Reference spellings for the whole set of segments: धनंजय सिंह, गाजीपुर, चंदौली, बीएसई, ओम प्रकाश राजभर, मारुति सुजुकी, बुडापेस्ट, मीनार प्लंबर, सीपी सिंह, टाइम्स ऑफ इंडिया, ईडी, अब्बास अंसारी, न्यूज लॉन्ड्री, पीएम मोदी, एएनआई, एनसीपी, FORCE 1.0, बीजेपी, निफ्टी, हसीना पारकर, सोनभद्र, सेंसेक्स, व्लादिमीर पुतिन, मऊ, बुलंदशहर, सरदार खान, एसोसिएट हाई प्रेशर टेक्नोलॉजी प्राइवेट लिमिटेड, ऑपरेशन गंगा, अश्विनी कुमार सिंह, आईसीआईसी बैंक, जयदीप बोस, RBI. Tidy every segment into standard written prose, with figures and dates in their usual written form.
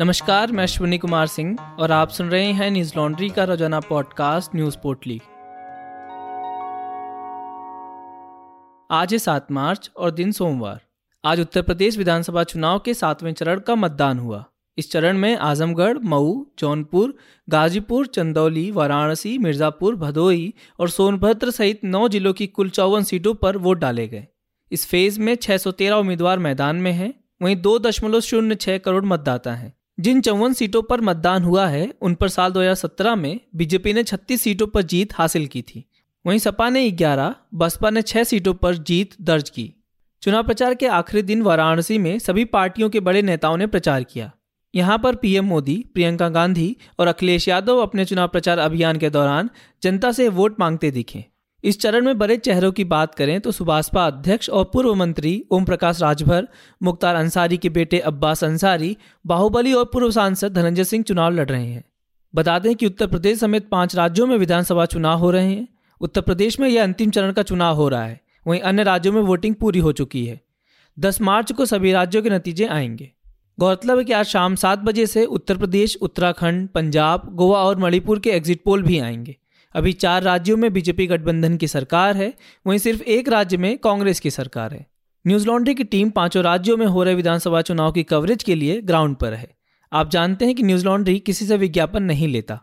नमस्कार, मैं अश्विनी कुमार सिंह और आप सुन रहे हैं न्यूज लॉन्ड्री का रोजाना पॉडकास्ट न्यूज पोर्टली। आज है 7 मार्च और दिन सोमवार। आज उत्तर प्रदेश विधानसभा चुनाव के 7वें चरण का मतदान हुआ। इस चरण में आजमगढ़, मऊ, जौनपुर, गाजीपुर, चंदौली, वाराणसी, मिर्जापुर, भदोई और सोनभद्र सहित 9 जिलों की कुल 54 सीटों पर वोट डाले गए। इस फेज में 613 उम्मीदवार मैदान में हैं, वहीं 2.06 करोड़ मतदाता हैं। जिन 54 सीटों पर मतदान हुआ है उन पर साल 2017 में बीजेपी ने 36 सीटों पर जीत हासिल की थी। वहीं सपा ने 11, बसपा ने 6 सीटों पर जीत दर्ज की। चुनाव प्रचार के आखिरी दिन वाराणसी में सभी पार्टियों के बड़े नेताओं ने प्रचार किया। यहाँ पर पीएम मोदी, प्रियंका गांधी और अखिलेश यादव अपने चुनाव प्रचार अभियान के दौरान जनता से वोट मांगते दिखे। इस चरण में बड़े चेहरों की बात करें तो सुभाषपा अध्यक्ष और पूर्व मंत्री ओम प्रकाश राजभर, मुख्तार अंसारी के बेटे अब्बास अंसारी, बाहुबली और पूर्व सांसद धनंजय सिंह चुनाव लड़ रहे हैं। बता दें कि उत्तर प्रदेश समेत 5 राज्यों में विधानसभा चुनाव हो रहे हैं। उत्तर प्रदेश में यह अंतिम चरण का चुनाव हो रहा है, वहीं अन्य राज्यों में वोटिंग पूरी हो चुकी है। 10 मार्च को सभी राज्यों के नतीजे आएंगे। गौरतलब है कि आज शाम 7 बजे से उत्तर प्रदेश, उत्तराखंड, पंजाब, गोवा और मणिपुर के एग्जिट पोल भी आएंगे। अभी 4 राज्यों में बीजेपी गठबंधन की सरकार है, वहीं सिर्फ एक राज्य में कांग्रेस की सरकार है। न्यूज लॉन्ड्री की टीम 5 राज्यों में हो रहे विधानसभा चुनाव की कवरेज के लिए ग्राउंड पर है। आप जानते हैं कि न्यूज लॉन्ड्री किसी से विज्ञापन नहीं लेता।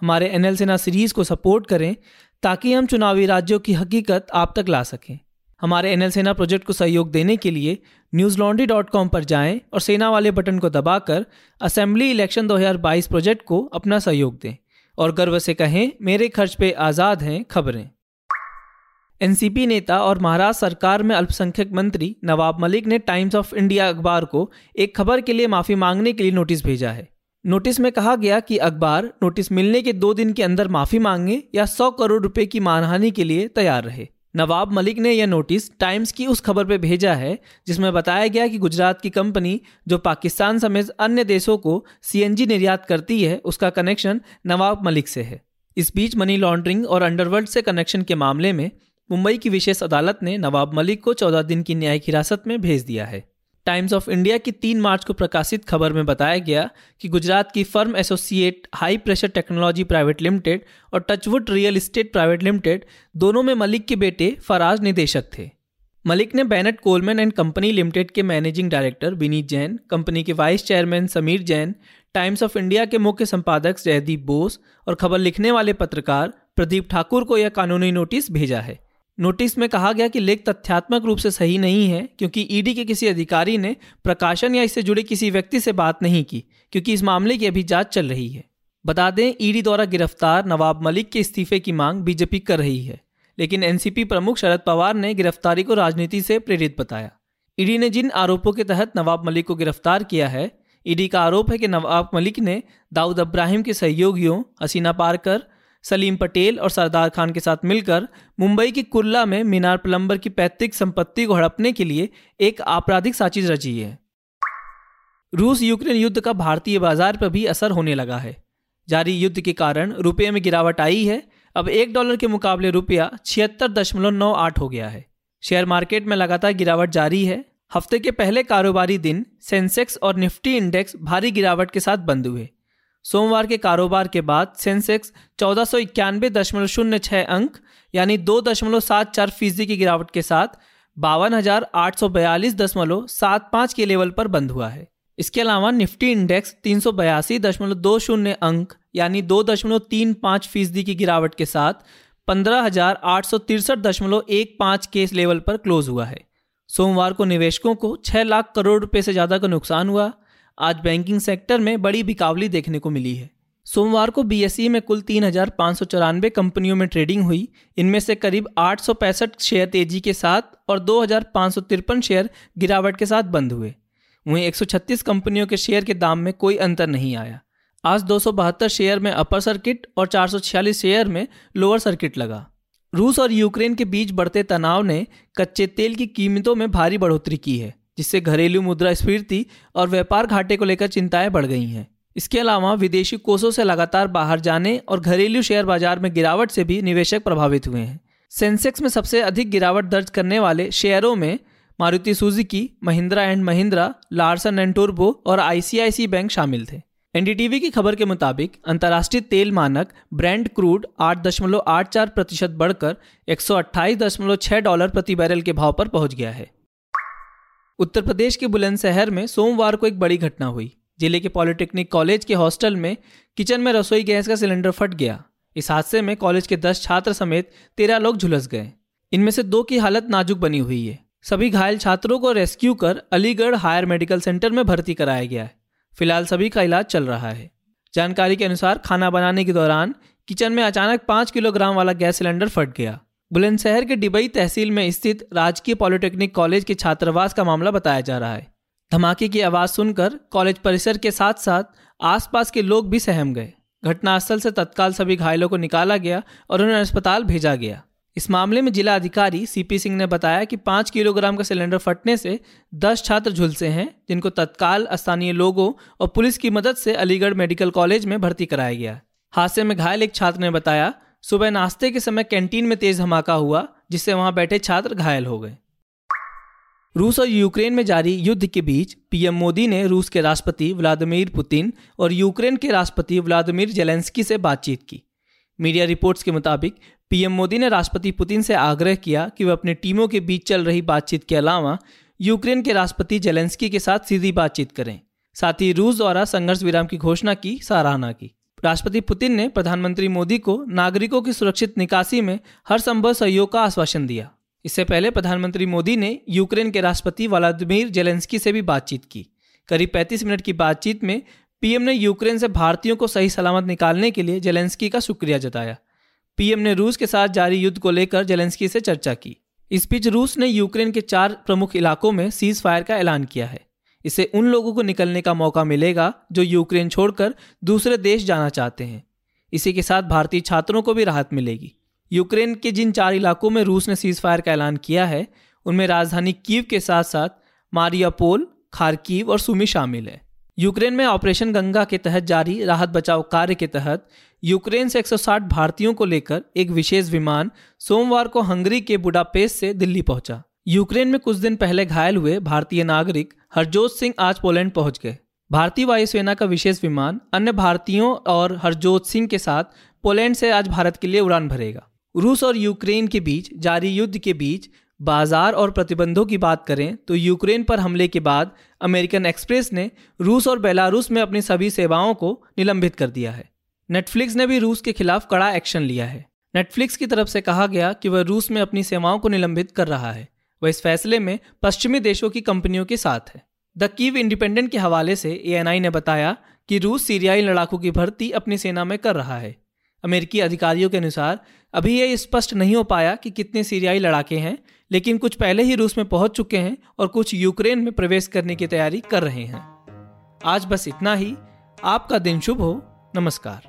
हमारे एनएल सेना सीरीज को सपोर्ट करें ताकि हम चुनावी राज्यों की हकीकत आप तक ला सकें। हमारे एनएल सेना प्रोजेक्ट को सहयोग देने के लिए newslaundry.com पर जाएं और सेना वाले बटन को दबाकर असेंबली इलेक्शन 2022 प्रोजेक्ट को अपना सहयोग दें और गर्व से कहें, मेरे खर्च पे आज़ाद हैं खबरें। एनसीपी नेता और महाराष्ट्र सरकार में अल्पसंख्यक मंत्री नवाब मलिक ने टाइम्स ऑफ इंडिया अखबार को एक खबर के लिए माफ़ी मांगने के लिए नोटिस भेजा है। नोटिस में कहा गया कि अखबार नोटिस मिलने के 2 दिन के अंदर माफ़ी मांगे या 100 करोड़ रुपए की मानहानि के लिए तैयार रहे। नवाब मलिक ने यह नोटिस टाइम्स की उस खबर पर भेजा है जिसमें बताया गया कि गुजरात की कंपनी जो पाकिस्तान समेत अन्य देशों को सीएनजी निर्यात करती है, उसका कनेक्शन नवाब मलिक से है। इस बीच मनी लॉन्ड्रिंग और अंडरवर्ल्ड से कनेक्शन के मामले में मुंबई की विशेष अदालत ने नवाब मलिक को 14 दिन की न्यायिक हिरासत में भेज दिया है। टाइम्स ऑफ इंडिया की 3 मार्च को प्रकाशित खबर में बताया गया कि गुजरात की firm एसोसिएट हाई प्रेशर टेक्नोलॉजी प्राइवेट लिमिटेड और touchwood real estate private limited दोनों में मलिक के बेटे फराज निदेशक थे। मलिक ने Bennett Coleman and company limited के managing director Vineet Jain, company के vice chairman Sameer Jain, टाइम्स ऑफ इंडिया के मुख्य संपादक जयदीप बोस और खबर लिखने वाले पत्रकार प्रदीप ठाकुर को यह कानूनी नोटिस भेजा है। नोटिस में कहा गया कि लेख तथ्यात्मक रूप से सही नहीं है क्योंकि ईडी के किसी अधिकारी ने प्रकाशन या इससे जुड़े किसी व्यक्ति से बात नहीं की, क्योंकि इस मामले की अभी जांच चल रही है। बता दें, ईडी द्वारा गिरफ्तार नवाब मलिक के इस्तीफे की मांग बीजेपी कर रही है, लेकिन एनसीपी प्रमुख शरद पवार ने गिरफ्तारी को राजनीति से प्रेरित बताया। ईडी ने जिन आरोपों के तहत नवाब मलिक को गिरफ्तार किया है, ईडी का आरोप है कि नवाब मलिक ने दाऊद इब्राहिम के सहयोगियों हसीना पारकर, सलीम पटेल और सरदार खान के साथ मिलकर मुंबई की कुर्ला में मीनार प्लंबर की पैतृक संपत्ति को हड़पने के लिए एक आपराधिक साजिश रची है। रूस यूक्रेन युद्ध का भारतीय बाजार पर भी असर होने लगा है। जारी युद्ध के कारण रुपये में गिरावट आई है। अब $1 के मुकाबले रुपया 76.98 हो गया है। शेयर मार्केट में लगातार गिरावट जारी है। हफ्ते के पहले कारोबारी दिन सेंसेक्स और निफ्टी इंडेक्स भारी गिरावट के साथ बंद हुए। सोमवार के कारोबार के बाद सेंसेक्स 1491.06 अंक यानी 2.74% की गिरावट के साथ 52,842.75 के लेवल पर बंद हुआ है। इसके अलावा निफ्टी इंडेक्स 382.20 अंक यानी 2.35% की गिरावट के साथ 15,863.15 के लेवल पर क्लोज हुआ है। सोमवार को निवेशकों को 6 लाख करोड़ रुपए से ज़्यादा का नुकसान हुआ। आज बैंकिंग सेक्टर में बड़ी बिकावली देखने को मिली है। सोमवार को बीएसई में कुल 3,594 कंपनियों में ट्रेडिंग हुई। इनमें से करीब 865 शेयर तेजी के साथ और 2,553 शेयर गिरावट के साथ बंद हुए। वहीं 136 कंपनियों के शेयर के दाम में कोई अंतर नहीं आया। आज 272 शेयर में अपर सर्किट और 446 शेयर में लोअर सर्किट लगा। रूस और यूक्रेन के बीच बढ़ते तनाव ने कच्चे तेल की कीमतों में भारी बढ़ोतरी की है, जिससे घरेलू मुद्रास्फीति और व्यापार घाटे को लेकर चिंताएं बढ़ गई हैं। इसके अलावा विदेशी कोषों से लगातार बाहर जाने और घरेलू शेयर बाजार में गिरावट से भी निवेशक प्रभावित हुए हैं। सेंसेक्स में सबसे अधिक गिरावट दर्ज करने वाले शेयरों में मारुति सुजुकी, Mahindra and Mahindra, Larsen and और आईसीआईसी बैंक शामिल थे। एनडीटीवी की खबर के मुताबिक अंतर्राष्ट्रीय तेल मानक ब्रेंट क्रूड 8.84% बढ़कर $128.6 प्रति बैरल के भाव पर पहुंच गया है। उत्तर प्रदेश के बुलंदशहर में सोमवार को एक बड़ी घटना हुई। जिले के पॉलिटेक्निक कॉलेज के हॉस्टल में किचन में रसोई गैस का सिलेंडर फट गया। इस हादसे में कॉलेज के 10 छात्र समेत 13 लोग झुलस गए। इनमें से 2 की हालत नाजुक बनी हुई है। सभी घायल छात्रों को रेस्क्यू कर अलीगढ़ हायर मेडिकल सेंटर में भर्ती कराया गया है। फिलहाल सभी का इलाज चल रहा है। जानकारी के अनुसार खाना बनाने के दौरान किचन में अचानक 5 किलोग्राम वाला गैस सिलेंडर फट गया। बुलंदशहर के डिबई तहसील में स्थित राजकीय पॉलिटेक्निक कॉलेज के छात्रावास का मामला बताया जा रहा है। धमाके की आवाज़ सुनकर कॉलेज परिसर के साथ साथ आसपास के लोग भी सहम गए। घटनास्थल से तत्काल सभी घायलों को निकाला गया और उन्हें अस्पताल भेजा गया। इस मामले में जिला अधिकारी सीपी सिंह ने बताया कि 5 किलोग्राम का सिलेंडर फटने से 10 छात्र झुलसे हैं, जिनको तत्काल स्थानीय लोगों और पुलिस की मदद से अलीगढ़ मेडिकल कॉलेज में भर्ती कराया गया। हादसे में घायल एक छात्र ने बताया, सुबह नाश्ते के समय कैंटीन में तेज धमाका हुआ, जिससे वहां बैठे छात्र घायल हो गए। रूस और यूक्रेन में जारी युद्ध के बीच पीएम मोदी ने रूस के राष्ट्रपति व्लादिमीर पुतिन और यूक्रेन के राष्ट्रपति व्लादिमीर जेलेंस्की से बातचीत की। मीडिया रिपोर्ट्स के मुताबिक पीएम मोदी ने राष्ट्रपति पुतिन से आग्रह किया कि वह अपनी टीमों के बीच चल रही बातचीत के अलावा यूक्रेन के राष्ट्रपति जेलेंस्की के साथ सीधी बातचीत करें। साथ ही रूस द्वारा संघर्ष विराम की घोषणा की सराहना की। राष्ट्रपति पुतिन ने प्रधानमंत्री मोदी को नागरिकों की सुरक्षित निकासी में हर संभव सहयोग का आश्वासन दिया। इससे पहले प्रधानमंत्री मोदी ने यूक्रेन के राष्ट्रपति व्लादिमीर जेलेंस्की से भी बातचीत की। करीब 35 मिनट की बातचीत में पीएम ने यूक्रेन से भारतीयों को सही सलामत निकालने के लिए जेलेंस्की का शुक्रिया जताया। पीएम ने रूस के साथ जारी युद्ध को लेकर जेलेंस्की से चर्चा की। इस बीच रूस ने यूक्रेन के 4 प्रमुख इलाकों में सीज फायर का ऐलान किया है। इसे उन लोगों को निकलने का मौका मिलेगा जो यूक्रेन छोड़कर दूसरे देश जाना चाहते हैं। इसी के साथ भारतीय छात्रों को भी राहत मिलेगी। यूक्रेन के जिन 4 इलाकों में रूस ने सीज फायर का ऐलान किया है, उनमें राजधानी कीव के साथ साथ मारियापोल, खारकीव और सुमी शामिल है। यूक्रेन में ऑपरेशन गंगा के तहत जारी राहत बचाव कार्य के तहत यूक्रेन से 160 भारतीयों को लेकर एक विशेष विमान सोमवार को हंगरी के बुडापेस्ट से दिल्ली पहुंचा। यूक्रेन में कुछ दिन पहले घायल हुए भारतीय नागरिक हरजोत सिंह आज पोलैंड पहुंच गए। भारतीय वायुसेना का विशेष विमान अन्य भारतीयों और हरजोत सिंह के साथ पोलैंड से आज भारत के लिए उड़ान भरेगा। रूस और यूक्रेन के बीच जारी युद्ध के बीच बाजार और प्रतिबंधों की बात करें तो यूक्रेन पर हमले के बाद अमेरिकन एक्सप्रेस ने रूस और बेलारूस में अपनी सभी सेवाओं को निलंबित कर दिया है। नेटफ्लिक्स ने भी रूस के खिलाफ कड़ा एक्शन लिया है। नेटफ्लिक्स की तरफ से कहा गया कि वह रूस में अपनी सेवाओं को निलंबित कर रहा है। वह इस फैसले में पश्चिमी देशों की कंपनियों के साथ है। द कीव इंडिपेंडेंट के हवाले से एएनआई ने बताया कि रूस सीरियाई लड़ाकों की भर्ती अपनी सेना में कर रहा है। अमेरिकी अधिकारियों के अनुसार अभी यह स्पष्ट नहीं हो पाया कि कितने सीरियाई लड़ाके हैं, लेकिन कुछ पहले ही रूस में पहुंच चुके हैं और कुछ यूक्रेन में प्रवेश करने की तैयारी कर रहे हैं। आज बस इतना ही। आपका दिन शुभ हो। नमस्कार।